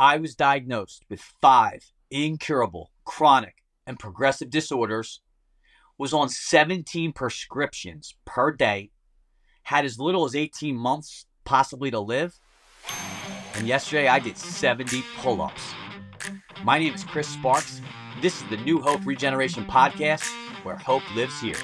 I was diagnosed with 5 incurable, chronic, and progressive disorders, was on 17 prescriptions per day, had as little as 18 months possibly to live, and yesterday I did 70 pull-ups. My name is Kris Sparks. This is the New Hope Regeneration Podcast, where hope lives here.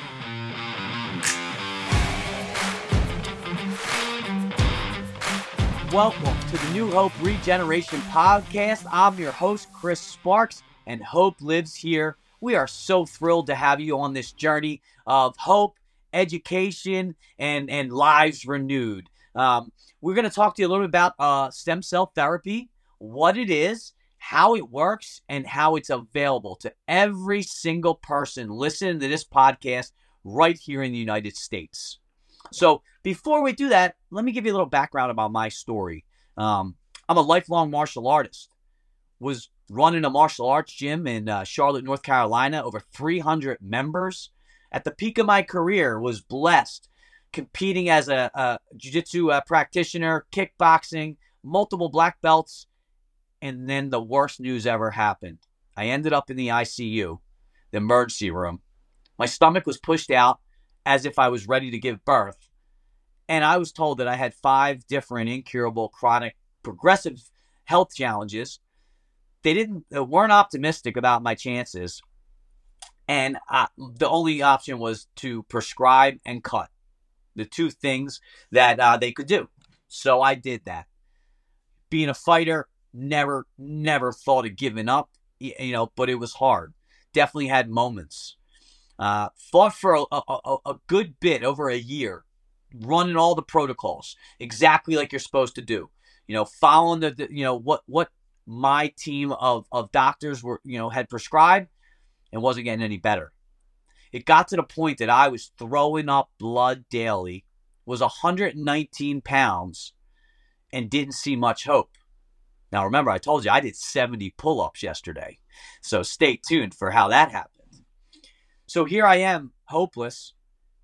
Welcome to the New Hope Regeneration Podcast. I'm your host, Kris Sparks, and hope lives here. We are so thrilled to have you on this journey of hope, education, and lives renewed. We're going to talk to you a little bit about stem cell therapy, what it is, how it works, and how it's available to every single person listening to this podcast right here in the United States. So before we do that, let me give you a little background about my story. I'm a lifelong martial artist. Was running a martial arts gym in Charlotte, North Carolina, over 300 members. At the peak of my career, was blessed competing as a jiu-jitsu practitioner, kickboxing, multiple black belts, and then the worst news ever happened. I ended up in the ICU, the emergency room. My stomach was pushed out as if I was ready to give birth. And I was told that I had 5 different incurable, chronic, progressive health challenges. They weren't optimistic about my chances. And the only option was to prescribe and cut, the 2 things that they could do. So I did that. Being a fighter, never thought of giving up, but it was hard. Definitely had moments. Fought for a good bit, over a year, running all the protocols exactly like you're supposed to do. Following what my team of doctors were had prescribed, and wasn't getting any better. It got to the point that I was throwing up blood daily, was 119 pounds, and didn't see much hope. Now remember, I told you I did 70 pull-ups yesterday, so stay tuned for how that happened. So here I am, hopeless,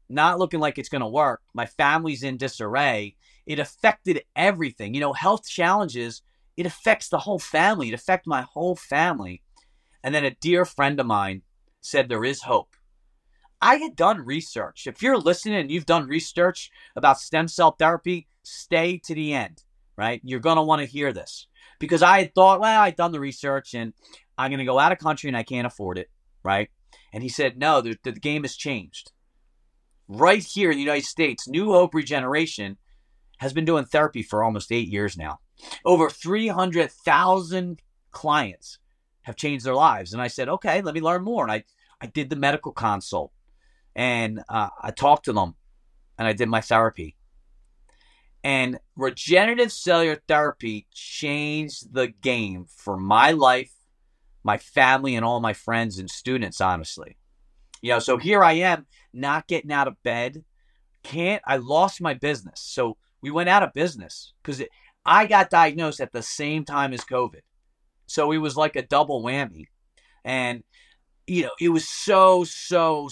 not looking like it's going to work. My family's in disarray. It affected everything. Health challenges, it affects the whole family. It affected my whole family. And then a dear friend of mine said there is hope. I had done research. If you're listening and you've done research about stem cell therapy, stay to the end, right? You're going to want to hear this. Because I had thought, I'd done the research and I'm going to go out of country and I can't afford it, right? And he said, no, the game has changed. Right here in the United States, New Hope Regeneration has been doing therapy for almost 8 years now. Over 300,000 clients have changed their lives. And I said, okay, let me learn more. And I did the medical consult. And I talked to them. And I did my therapy. And regenerative cellular therapy changed the game for my life, my family, and all my friends and students, honestly. So here I am, not getting out of bed. I lost my business. So we went out of business because I got diagnosed at the same time as COVID. So it was like a double whammy. And, it was so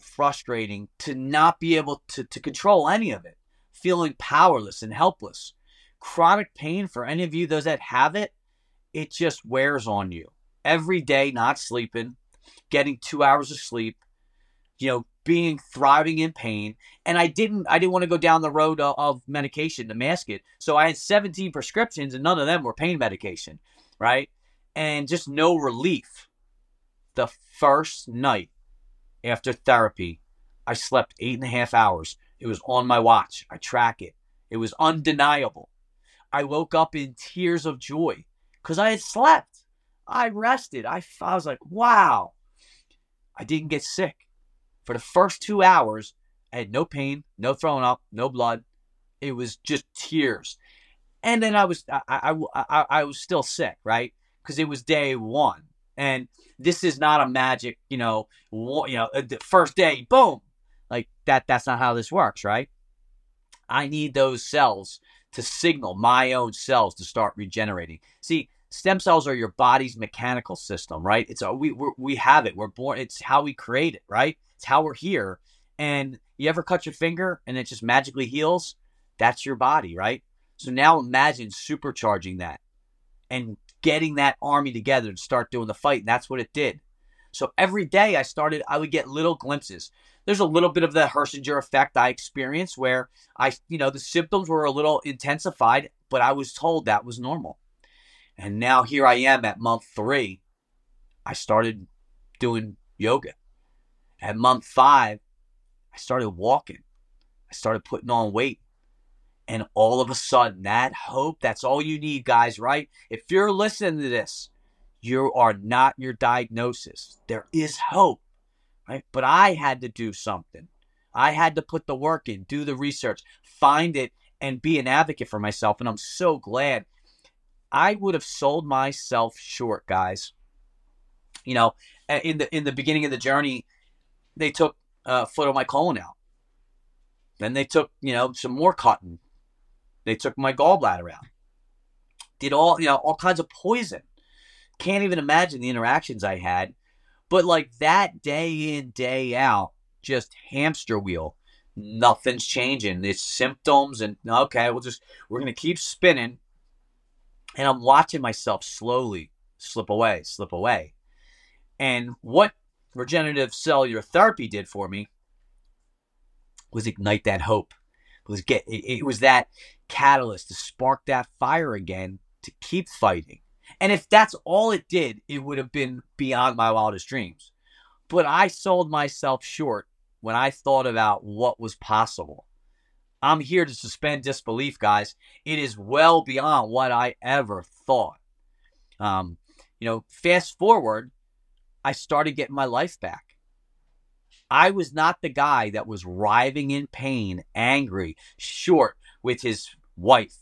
frustrating to not be able to control any of it, feeling powerless and helpless. Chronic pain, for any of you, those that have it, it just wears on you. Every day, not sleeping, getting 2 hours of sleep, thriving in pain. And I didn't want to go down the road of medication to mask it. So I had 17 prescriptions and none of them were pain medication, right? And just no relief. The first night after therapy, I slept 8.5 hours. It was on my watch. I track it. It was undeniable. I woke up in tears of joy because I had slept. I rested. I was like, wow. I didn't get sick. For the first 2 hours, I had no pain, no throwing up, no blood. It was just tears. And then I was still sick, right? Because it was day one. And this is not a magic, the first day, boom. Like that's not how this works, right? I need those cells to signal my own cells to start regenerating. See, stem cells are your body's mechanical system, right? It's we have it. We're born. It's how we create it, right? It's how we're here. And you ever cut your finger and it just magically heals? That's your body, right? So now imagine supercharging that. and getting that army together to start doing the fight. And that's what it did. So every day I would get little glimpses. There's a little bit of the Herxheimer effect I experienced where the symptoms were a little intensified, but I was told that was normal. And now here I am at month 3, I started doing yoga. At month 5, I started walking. I started putting on weight. And all of a sudden, that hope, that's all you need, guys, right? If you're listening to this, you are not your diagnosis. There is hope, right? But I had to do something. I had to put the work in, do the research, find it, and be an advocate for myself. And I'm so glad. I would have sold myself short, guys. In the beginning of the journey, they took a foot of my colon out. Then they took, some more cotton. They took my gallbladder out. Did all kinds of poison. Can't even imagine the interactions I had. But that day in, day out, just hamster wheel. Nothing's changing. It's symptoms and okay, we're going to keep spinning. And I'm watching myself slowly slip away. And what regenerative cellular therapy did for me was ignite that hope. It was that catalyst to spark that fire again to keep fighting. And if that's all it did, it would have been beyond my wildest dreams. But I sold myself short when I thought about what was possible. I'm here to suspend disbelief, guys. It is well beyond what I ever thought. Fast forward, I started getting my life back. I was not the guy that was writhing in pain, angry, short with his wife,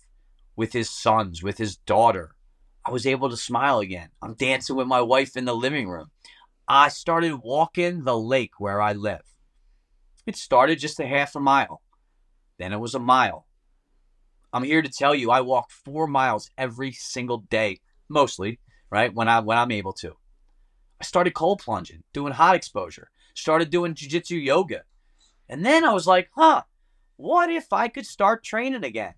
with his sons, with his daughter. I was able to smile again. I'm dancing with my wife in the living room. I started walking the lake where I live. It started just a half a mile. Then it was a mile. I'm here to tell you I walk 4 miles every single day, mostly, right, when I'm able to. I started cold plunging, doing hot exposure. Started doing jiu-jitsu yoga. And then I was like, what if I could start training again?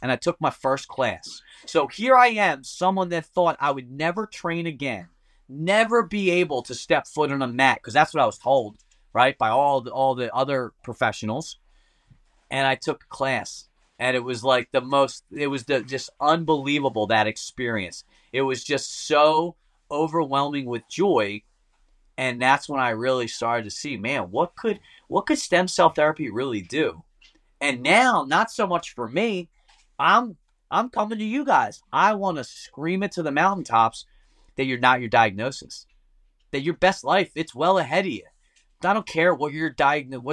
And I took my first class. So here I am, someone that thought I would never train again, never be able to step foot on a mat, because that's what I was told, right, by all the other professionals. And I took a class. And it was just unbelievable, that experience. It was just so overwhelming with joy. And that's when I really started to see, man, what could stem cell therapy really do? And now, not so much for me, I'm coming to you guys. I want to scream it to the mountaintops that you're not your diagnosis, that your best life, it's well ahead of you. I don't care what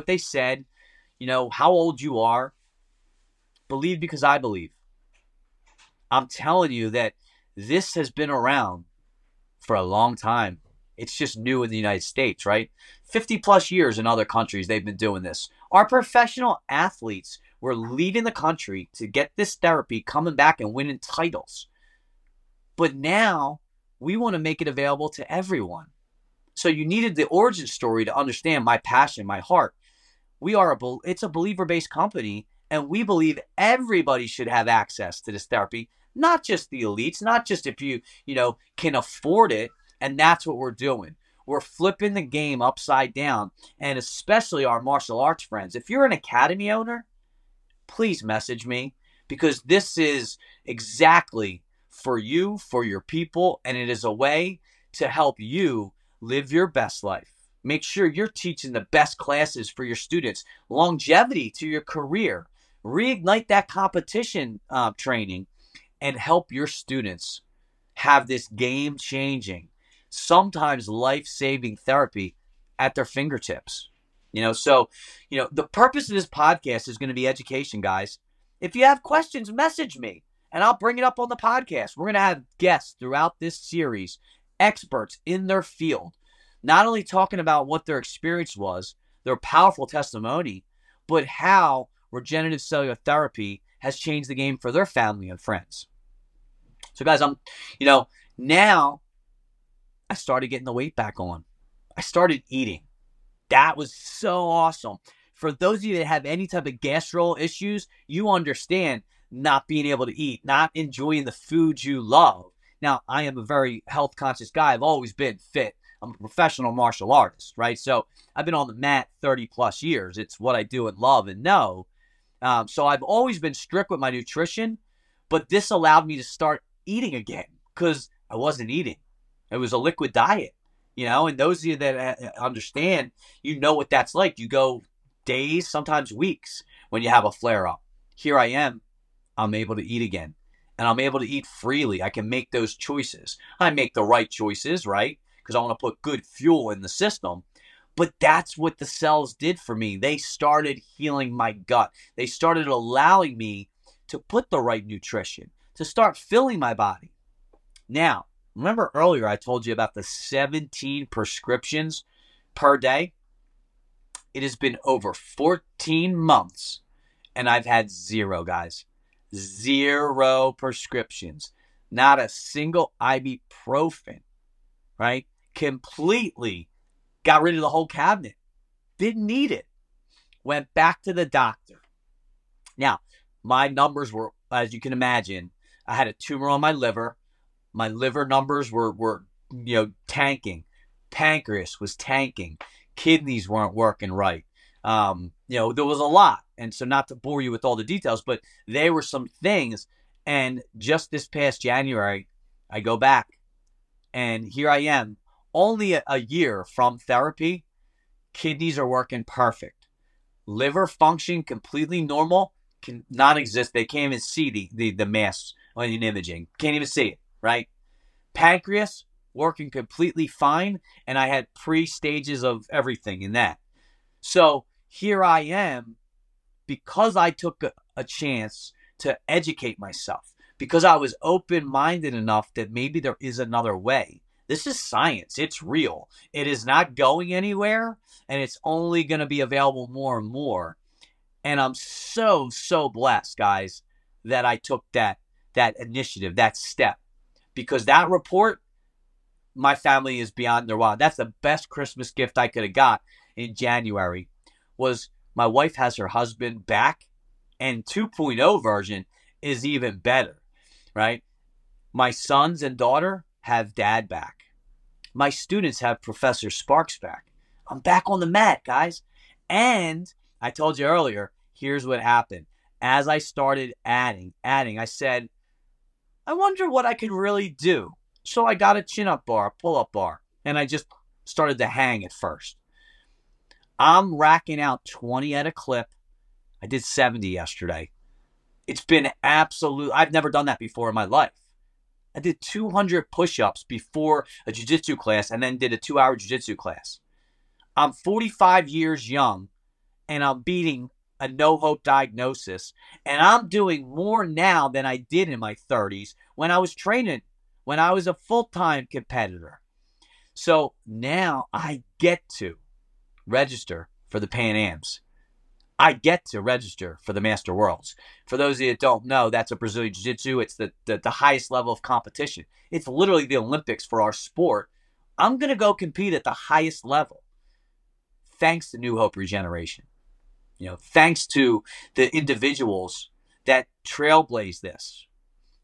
they said, how old you are. Believe because I believe. I'm telling you that this has been around for a long time. It's just new in the United States, right? 50 plus years in other countries, they've been doing this. Our professional athletes were leading the country to get this therapy, coming back and winning titles. But now we want to make it available to everyone. So you needed the origin story to understand my passion, my heart. It's a believer-based company, and we believe everybody should have access to this therapy, not just the elites, not just if you can afford it. And that's what we're doing. We're flipping the game upside down, and especially our martial arts friends. If you're an academy owner, please message me, because this is exactly for you, for your people, and it is a way to help you live your best life. Make sure you're teaching the best classes for your students, longevity to your career, reignite that competition training, and help your students have this game-changing, sometimes life-saving therapy at their fingertips. So the purpose of this podcast is going to be education, guys. If you have questions, message me and I'll bring it up on the podcast. We're going to have guests throughout this series, experts in their field, not only talking about what their experience was, their powerful testimony, but how regenerative cellular therapy has changed the game for their family and friends. So guys, now I started getting the weight back on. I started eating. That was so awesome. For those of you that have any type of gastro issues, you understand not being able to eat, not enjoying the food you love. Now, I am a very health conscious guy. I've always been fit. I'm a professional martial artist, right? So I've been on the mat 30 plus years. It's what I do and love and know. So I've always been strict with my nutrition, but this allowed me to start eating again because I wasn't eating. It was a liquid diet, you know, and those of you that understand, you know what that's like. You go days, sometimes weeks when you have a flare up. Here I am. I'm able to eat again and I'm able to eat freely. I can make those choices. I make the right choices, right? Because I want to put good fuel in the system. But that's what the cells did for me. They started healing my gut. They started allowing me to put the right nutrition, to start filling my body. Now, remember earlier I told you about the 17 prescriptions per day? It has been over 14 months, and I've had zero, guys. Zero prescriptions. Not a single ibuprofen, right? Completely got rid of the whole cabinet. Didn't need it. Went back to the doctor. Now, my numbers were, as you can imagine, I had a tumor on my liver. My liver numbers were tanking. Pancreas was tanking. Kidneys weren't working right. There was a lot. And so not to bore you with all the details, but they were some things. And just this past January, I go back. And here I am, only a year from therapy. Kidneys are working perfect. Liver function completely normal, can not exist. They can't even see the mass on imaging. Can't even see it, right? Pancreas working completely fine. And I had pre-stages of everything in that. So here I am, because I took a chance to educate myself, because I was open-minded enough that maybe there is another way. This is science. It's real. It is not going anywhere, and it's only going to be available more and more. And I'm so, so blessed, guys, that I took that initiative, that step, because that report, my family is beyond their wild. That's the best Christmas gift I could have got in January was my wife has her husband back, and 2.0 version is even better, right? My sons and daughter have dad back. My students have Professor Sparks back. I'm back on the mat, guys. And I told you earlier, here's what happened. As I started adding, I said, I wonder what I could really do. So I got a chin-up bar, a pull-up bar, and I just started to hang at first. I'm racking out 20 at a clip. I did 70 yesterday. It's been absolute. I've never done that before in my life. I did 200 push-ups before a jiu-jitsu class and then did a 2-hour jiu-jitsu class. I'm 45 years young and I'm beating a no-hope diagnosis. And I'm doing more now than I did in my 30s when I was training, when I was a full-time competitor. So now I get to register for the Pan Ams. I get to register for the Master Worlds. For those of you that don't know, that's a Brazilian Jiu-Jitsu. It's the highest level of competition. It's literally the Olympics for our sport. I'm going to go compete at the highest level. Thanks to New Hope Regeneration. Thanks to the individuals that trailblaze this.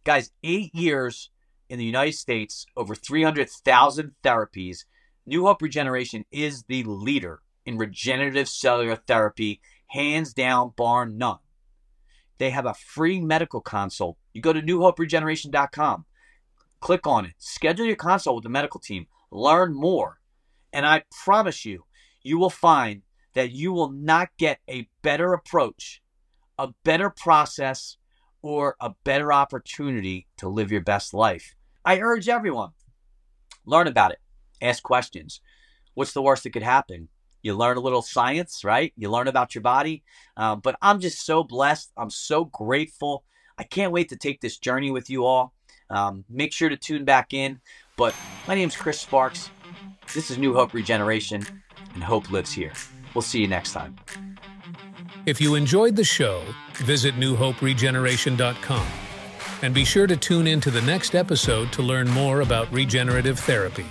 Guys, 8 years in the United States, over 300,000 therapies. New Hope Regeneration is the leader in regenerative cellular therapy, hands down, bar none. They have a free medical consult. You go to NewHopeRegeneration.com, click on it, schedule your consult with the medical team, learn more. And I promise you, you will find that you will not get a better approach, a better process, or a better opportunity to live your best life. I urge everyone, learn about it. Ask questions. What's the worst that could happen? You learn a little science, right? You learn about your body. But I'm just so blessed. I'm so grateful. I can't wait to take this journey with you all. Make sure to tune back in. But my name's Kris Sparks. This is New Hope Regeneration, and hope lives here. We'll see you next time. If you enjoyed the show, visit NewHopeRegeneration.com and be sure to tune in to the next episode to learn more about regenerative therapy.